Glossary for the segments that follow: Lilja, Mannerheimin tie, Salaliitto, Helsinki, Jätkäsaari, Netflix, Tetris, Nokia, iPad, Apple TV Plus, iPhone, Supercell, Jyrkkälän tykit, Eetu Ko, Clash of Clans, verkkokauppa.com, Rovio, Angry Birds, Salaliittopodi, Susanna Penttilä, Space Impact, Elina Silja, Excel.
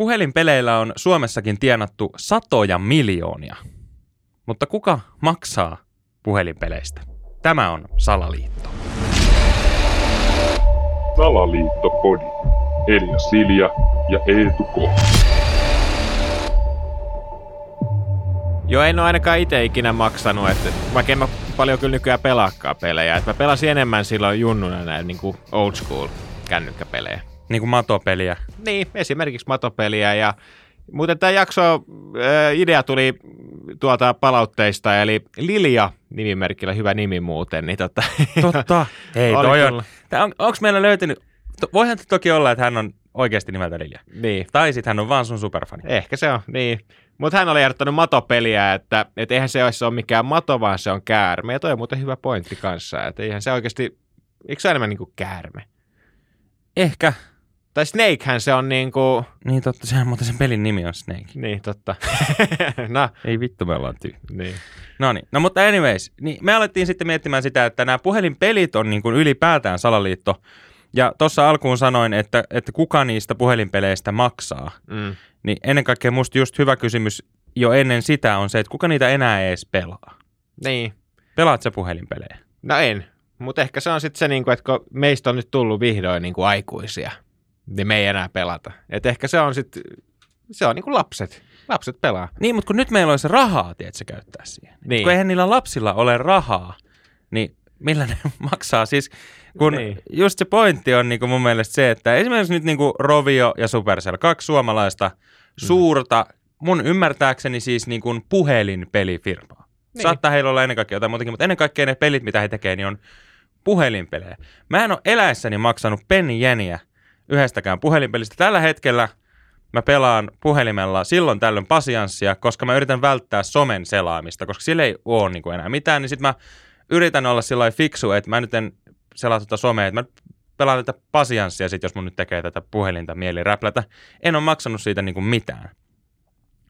Puhelinpeleillä on Suomessakin tienattu satoja miljoonia. Mutta kuka maksaa puhelinpeleistä? Tämä on Salaliitto. Salaliitto-podi. Elina Silja ja Eetu Ko. Joo, en ole ainakaan itse ikinä maksanut, että vaikka en mä paljon kyllä nykyään pelaakaan pelejä. Että mä pelasin enemmän silloin junnuna näin niin kuin old school kännykkäpelejä. Niin kuin matopeliä. Niin, esimerkiksi matopeliä. Ja muuten tämä jakso idea tuli tuolta palautteista, eli Lilja nimimerkillä, hyvä nimi muuten. Niin totta. Hei, toi on. Onko meillä löytynyt? Voihan toki olla, että hän on oikeasti nimeltä Lilja. Niin. Tai sitten hän on vaan sun superfani. Ehkä se on, niin. Mutta hän oli ehdottanut matopeliä, että eihän se ole mikään mato, vaan se on käärme. Ja toi on muuten hyvä pointti kanssa, että eihän se oikeasti, eikö se ole enemmän niin kuin käärme? Ehkä. Tai Snakehän se on niinku. Niin totta, sehän muuten sen pelin nimi on Snake. Niin totta. No. Ei vittu, me ollaan niin. Noniin. No mutta anyways, niin me alettiin sitten miettimään sitä, että nämä puhelinpelit on niin kuin ylipäätään salaliitto. Ja tuossa alkuun sanoin, että kuka niistä puhelinpeleistä maksaa. Mm. Niin ennen kaikkea musta just hyvä kysymys jo ennen sitä on se, että kuka niitä enää edes pelaa. Niin. Pelaat sä puhelinpelejä? No en. Mutta ehkä se on sitten se, niinku, että kun meistä on nyt tullut vihdoin niinku aikuisia, niin me ei enää pelata. Et ehkä se on sitten, se on niinku lapset. Lapset pelaa. Niin, mutta kun nyt meillä olisi rahaa, tiedätkö, käyttää siihen. Niin. Kun eihän niillä lapsilla ole rahaa, niin millä ne maksaa? Siis kun niin. Just se pointti on niinku mun mielestä se, että esimerkiksi nyt niinku Rovio ja Supercell, kaksi suomalaista suurta, mun ymmärtääkseni siis niinku puhelinpelifirmaa. Niin. Saattaa heillä olla ennen kaikkea jotain muutenkin, mutta ennen kaikkea ne pelit, mitä he tekee, niin on puhelinpelejä. Mä en ole eläessäni maksanut penniäniä yhdestäkään puhelinpelistä. Tällä hetkellä mä pelaan puhelimella silloin tällöin pasianssia, koska mä yritän välttää somen selaamista, koska sillä ei ole niin kuin enää mitään. Niin sit mä yritän olla sillai fiksu, että mä nyt en selaa tota somea, että mä pelaan tätä pasianssia sit, jos mun nyt tekee tätä puhelinta mieli räplätä. En ole maksanut siitä niin kuin mitään.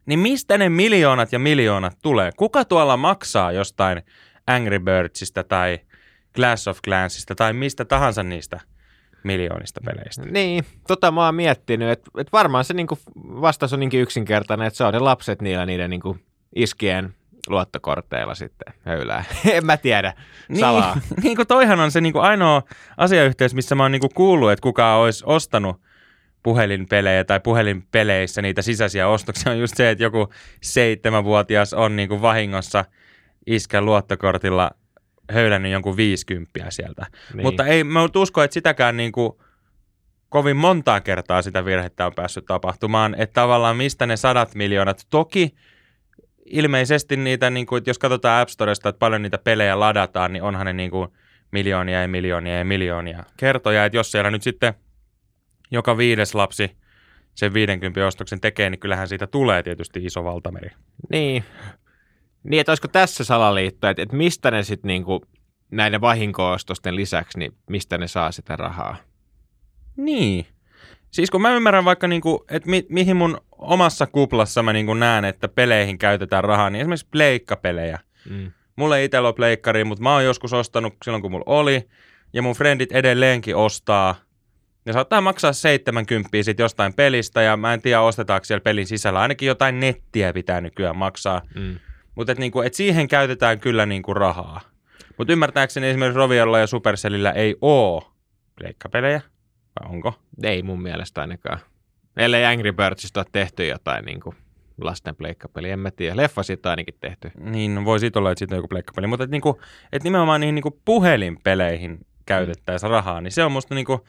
Niin mistä ne miljoonat ja miljoonat tulee? Kuka tuolla maksaa jostain Angry Birdsista tai Clash of Clansista tai mistä tahansa niistä miljoonista peleistä? Niin, mä oon miettinyt, että varmaan se niinku vastaus on niinkin yksinkertainen, että se on ne lapset niiden niinku iskien luottokorteilla sitten höylää. En mä tiedä, salaa. Niin kuin toihan on se niinku ainoa asiayhteys, missä mä oon niinku kuullut, että kuka olisi ostanut puhelinpelejä tai puhelinpeleissä niitä sisäisiä ostoksia on just se, että joku 7-vuotias on niinku vahingossa iskän luottokortilla höylännyt jonkun 50 sieltä. Niin. Mutta ei, mä uskon, että sitäkään niinku kovin montaa kertaa sitä virhettä on päässyt tapahtumaan, että tavallaan mistä ne 100 miljoonat. Toki ilmeisesti niitä, niinku, että jos katsotaan App Storesta, että paljon niitä pelejä ladataan, niin onhan ne niinku miljoonia ja miljoonia ja miljoonia kertoja, että jos siellä nyt sitten joka 5. lapsi sen 50 ostoksen tekee, niin kyllähän siitä tulee tietysti iso valtameri. Niin. Niin, että olisiko tässä salaliitto, että mistä ne sitten niinku näiden vahinko-ostosten lisäksi, niin mistä ne saa sitä rahaa? Niin. Siis kun mä ymmärrän vaikka, niinku, että mihin mun omassa kuplassa mä niinku näen, että peleihin käytetään rahaa, niin esimerkiksi pleikkapelejä. Mm. Mulla ei itsellä ole pleikkaria, mutta mä oon joskus ostanut silloin, kun mulla oli, ja mun frendit edelleenkin ostaa. Ne saattaa maksaa 70 sit jostain pelistä, ja mä en tiedä, ostetaanko siellä pelin sisällä. Ainakin jotain nettiä pitää nykyään maksaa. Mm. Mutta niinku, et siihen käytetään kyllä niinku rahaa. Mutta ymmärtääkseni esimerkiksi Roviolla ja Supercellillä ei oo pleikkapelejä, vai onko? Ei mun mielestä ainakaan. Ellei Angry Birdsista ole tehty jotain niinku lasten pleikkapeliä, en mä tiedä. Leffa siitä on ainakin tehty. Niin, voi siitä olla, että siitä on joku pleikkapeli. Mutta niinku, et nimenomaan niihin niinku puhelinpeleihin käytettäisiin rahaa, niin se on musta niinku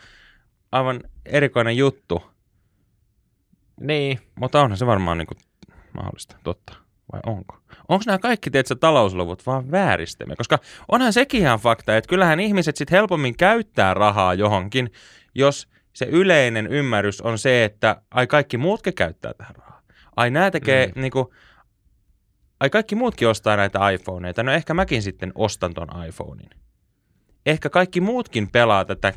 aivan erikoinen juttu. Niin. Mutta onhan se varmaan niinku mahdollista, totta. Vai onko? Onko nämä kaikki, tiedätkö, talousluvut vaan vääristämme? Koska onhan sekin ihan fakta, että kyllähän ihmiset sitten helpommin käyttää rahaa johonkin, jos se yleinen ymmärrys on se, että ai kaikki muutkin käyttää tähän rahaa. Ai nämä tekee niinku, ai kaikki muutkin ostaa näitä iPhoneita. No ehkä mäkin sitten ostan ton iPhonein. Ehkä kaikki muutkin pelaa tätä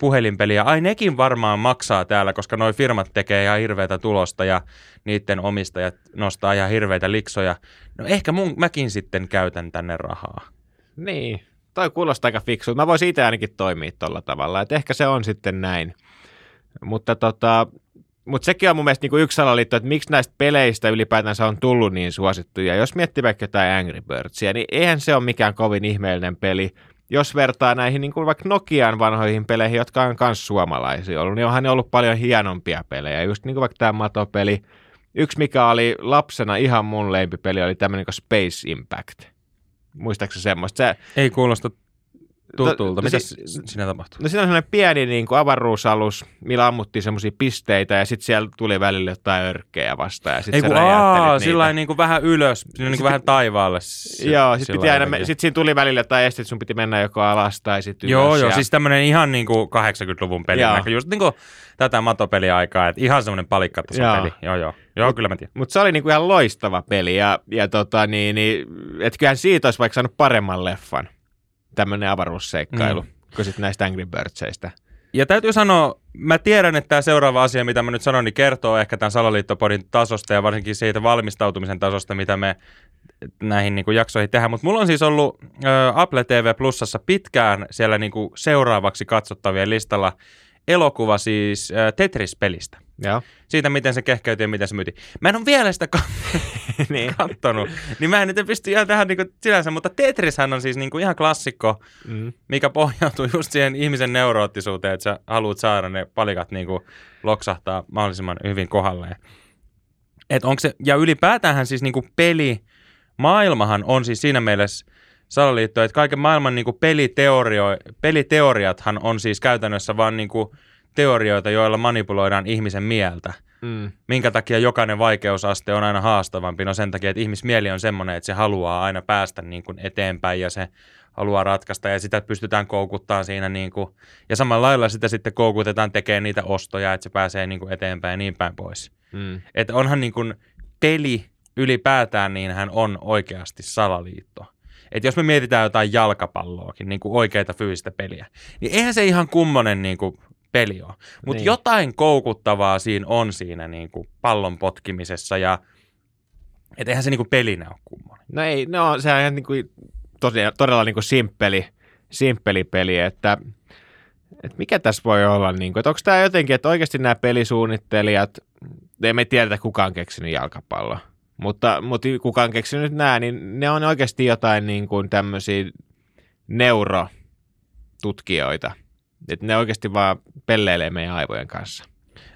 puhelinpeliä. Ai nekin varmaan maksaa täällä, koska noi firmat tekee ihan hirveätä tulosta ja niiden omistajat nostaa ihan hirveitä liksoja. No ehkä mäkin sitten käytän tänne rahaa. Niin, toi kuulostaa aika fiksu. Mä voisin itse ainakin toimia tolla tavalla, että ehkä se on sitten näin. Mutta Mutta sekin on mun mielestä niinku yksi salaliitto, että miksi näistä peleistä ylipäätänsä on tullut niin suosittuja. Jos miettii vaikka jotain Angry Birdsia, niin eihän se ole mikään kovin ihmeellinen peli. Jos vertaa näihin niin kuin vaikka Nokian vanhoihin peleihin, jotka on myös suomalaisia ollut, niin onhan ne ollut paljon hienompia pelejä. Just niin kuin vaikka tämä Mato-peli. Yksi, mikä oli lapsena ihan mun lempipeli, oli tämmöinen kuin Space Impact. Muistaakseni semmoista? Ei kuulosta tutulta. Mitä siinä tapahtui? No siinä on semmoinen pieni niin kuin avaruusalus, millä ammuttiin semmoisia pisteitä ja sitten siellä tuli välillä jotain örkkejä vastaan. Ja sit ei kun aah, sillain niin kuin vähän ylös, niin kuin vähän taivaalle. Joo, sitten siinä tuli välillä jotain esteet, sun piti mennä joko alas tai sitten ylös. Joo, joo, siis tämmöinen ihan niin kuin 80-luvun peli. Just niin kuin tätä matopeliaikaa, että ihan semmoinen palikkataso peli. Joo, joo. Joo, kyllä mä tiedän. Mutta se oli niinku ihan loistava peli, ja et kyllähän siitä olisi vaikka saanut paremman leffan, tämmöinen avaruusseikkailu, kuin sitten näistä Angry Birdseistä. Ja täytyy sanoa, mä tiedän, että tämä seuraava asia, mitä mä nyt sanon, niin kertoo ehkä tämän Salaliittopodin tasosta, ja varsinkin siitä valmistautumisen tasosta, mitä me näihin niinku jaksoihin tehdään. Mutta mulla on siis ollut Apple TV Plusassa pitkään siellä niinku seuraavaksi katsottavien listalla elokuva siis Tetris-pelistä. Joo. Siitä, miten se kehkeytyi ja miten se myyti. Mä en ole vielä sitä kattonut, niin mä en nyt pysty ihan tähän niinku sinänsä, mutta Tetrishän on siis niinku ihan klassikko, mikä pohjautuu just siihen ihmisen neuroottisuuteen, että sä haluat saada ne palikat niinku loksahtaa mahdollisimman hyvin kohdalleen. Et onko se, ja ylipäätäänhän siis niinku pelimaailmahan on siis siinä mielessä salaliitto, että kaiken maailman niinku peliteoriathan on siis käytännössä vaan niinku teorioita, joilla manipuloidaan ihmisen mieltä. Minkä takia jokainen vaikeusaste on aina haastavampi? No sen takia, että ihmismieli on semmoinen, että se haluaa aina päästä niin kuin eteenpäin ja se haluaa ratkaista ja sitä pystytään koukuttamaan siinä. Niin kuin, ja samalla lailla sitä sitten koukutetaan tekemään niitä ostoja, että se pääsee niin kuin eteenpäin ja niin päin pois. Että onhan niin kuin peli ylipäätään, niin hän on oikeasti salaliitto. Että jos me mietitään jotain jalkapalloakin, niin kuin oikeita fyysistä peliä, niin eihän se ihan kummonen niin kuin peli on. Mutta niin, jotain koukuttavaa siinä on siinä niinku pallon potkimisessa ja et eihän se niinku pelinä ole kummoinen. No ei, no se on ihan niinku todella niinku simppeli peli, että mikä tässä voi olla niinku, että onko tämä jotenkin, että oikeasti nämä pelisuunnittelijat, emme tiedä kuka on keksinyt jalkapalloa, mutta kuka on keksinyt nämä, niin ne on oikeasti jotain niinku tämmöisiä neurotutkijoita. Että ne oikeasti vaan pelleilee meidän aivojen kanssa.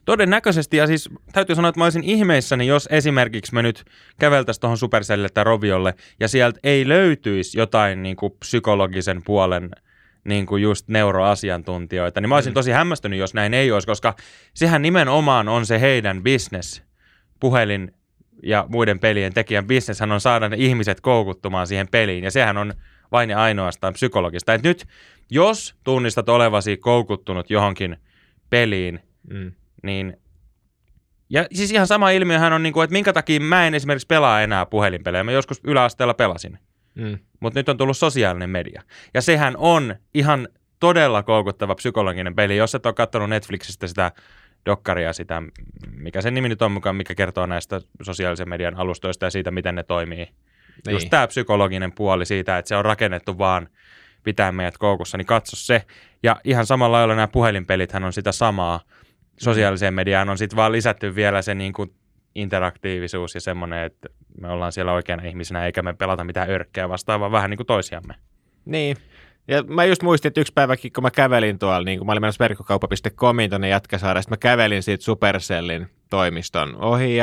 Todennäköisesti, ja siis täytyy sanoa, että mä olisin ihmeissäni, jos esimerkiksi me nyt käveltäisiin tuohon Supercellille tai Roviolle, ja sieltä ei löytyisi jotain niin kuin psykologisen puolen niin kuin just neuroasiantuntijoita, niin mä olisin tosi hämmästynyt, jos näin ei olisi, koska sehän nimenomaan on se heidän business, puhelin ja muiden pelien tekijän businesshän on saada ne ihmiset koukuttumaan siihen peliin, ja sehän on vain ja ainoastaan psykologista. Et nyt, jos tunnistat olevasi koukuttunut johonkin peliin, niin... Ja siis ihan sama ilmiöhän on, niinku, että minkä takia mä en esimerkiksi pelaa enää puhelinpelejä. Mä joskus yläasteella pelasin, mutta nyt on tullut sosiaalinen media. Ja sehän on ihan todella koukuttava psykologinen peli. Jos et ole katsonut Netflixistä sitä dokkaria, sitä, mikä sen nimi nyt on mukaan, mikä kertoo näistä sosiaalisen median alustoista ja siitä, miten ne toimii. Just niin, tämä psykologinen puoli siitä, että se on rakennettu vaan pitää meidät koukussa, niin katso se. Ja ihan samalla lailla nämä puhelinpelithän on sitä samaa. Sosiaaliseen mediaan on sitten vaan lisätty vielä se niin kuin interaktiivisuus ja semmoinen, että me ollaan siellä oikeana ihmisenä, eikä me pelata mitään örkkejä vastaan, vaan vähän niin kuin toisiamme. Niin. Ja mä just muistin, että yksi päiväkin, kun mä kävelin tuolla, niin kun mä olin menossa verkkokauppa.comiin tuonne Jätkäsaareen, sitten mä kävelin siitä Supercellin toimiston ohi,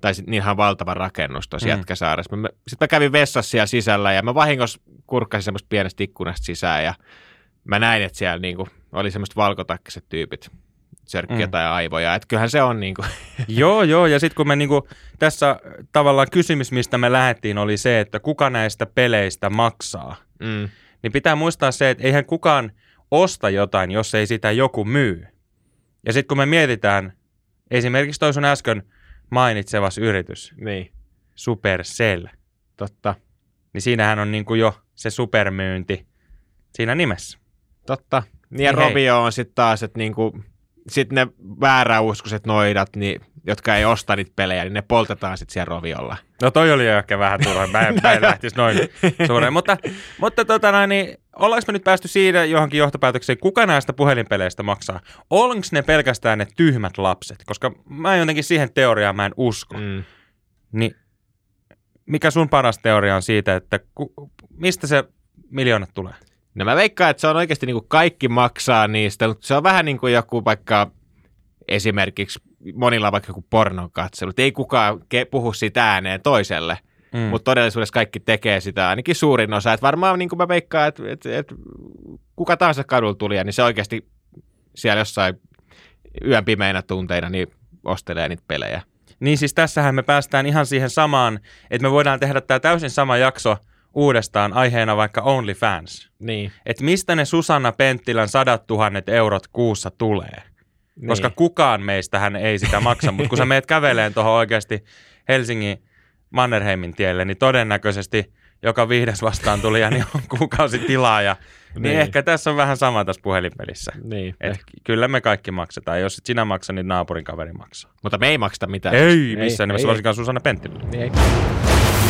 tai sitten ihan valtava rakennus tuossa Jätkäsaaressa. Sitten mä kävin vessassa siellä sisällä, ja mä vahingossa kurkkasin semmoista pienestä ikkunasta sisään, ja mä näin, että siellä niinku oli semmoiset valkotakkiset tyypit, sörkkiä tai aivoja, että kyllähän se on niinku. Joo, ja sitten kun me niinku, tässä tavallaan kysymys, mistä me lähdettiin, oli se, että kuka näistä peleistä maksaa. Niin pitää muistaa se, että eihän kukaan osta jotain, jos ei sitä joku myy. Ja sitten kun me mietitään, esimerkiksi toi sun äsken mainitsevas yritys, niin, Supercell, totta, niin siinähän on niinku jo se supermyynti siinä nimessä. Totta. Ja niin Rovio on sitten taas, että niinku, sitten ne vääräuskoiset noidat, niin jotka ei osta niitä pelejä, niin ne poltetaan sitten siellä Roviolla. No toi oli jo ehkä vähän turha, mä en lähtisi noin suureen. Mutta ollaanko me nyt päästy siitä johonkin johtopäätökseen, kuka näistä puhelinpeleistä maksaa? Onko ne pelkästään ne tyhmät lapset? Koska mä jotenkin siihen teoriaan mä en usko. Mm. Niin mikä sun paras teoria on siitä, että mistä se miljoonat tulee? No mä veikkaan, että se on oikeasti niin kuin kaikki maksaa niistä, mutta se on vähän niin kuin joku vaikka esimerkiksi monilla vaikka joku pornon katselu. Ei kukaan puhu sitä ääneen toiselle, mutta todellisuudessa kaikki tekee sitä ainakin suurin osa. Että varmaan niin kuin mä veikkaan, että kuka tahansa kadulla tulija, niin se oikeasti siellä jossain yön pimeinä tunteina niin ostelee niitä pelejä. Niin siis tässähän me päästään ihan siihen samaan, että me voidaan tehdä tämä täysin sama jakso uudestaan aiheena vaikka OnlyFans. Niin. Että mistä ne Susanna Penttilän 100 000 eurot kuussa tulee? Niin. Koska kukaan meistähän ei sitä maksa, mutta kun sä meet käveleen tuohon oikeasti Helsingin Mannerheimin tielle, niin todennäköisesti joka 5. vastaan tulija niin on kuukausi tilaaja. Niin ehkä tässä on vähän sama tässä puhelinpelissä. Niin. Et kyllä me kaikki maksetaan. Jos et sinä maksa, niin naapurin kaveri maksaa. Mutta me ei makseta mitään. Ei missään nimessä, varsinkaan Susanna Penttilä. Niin ei.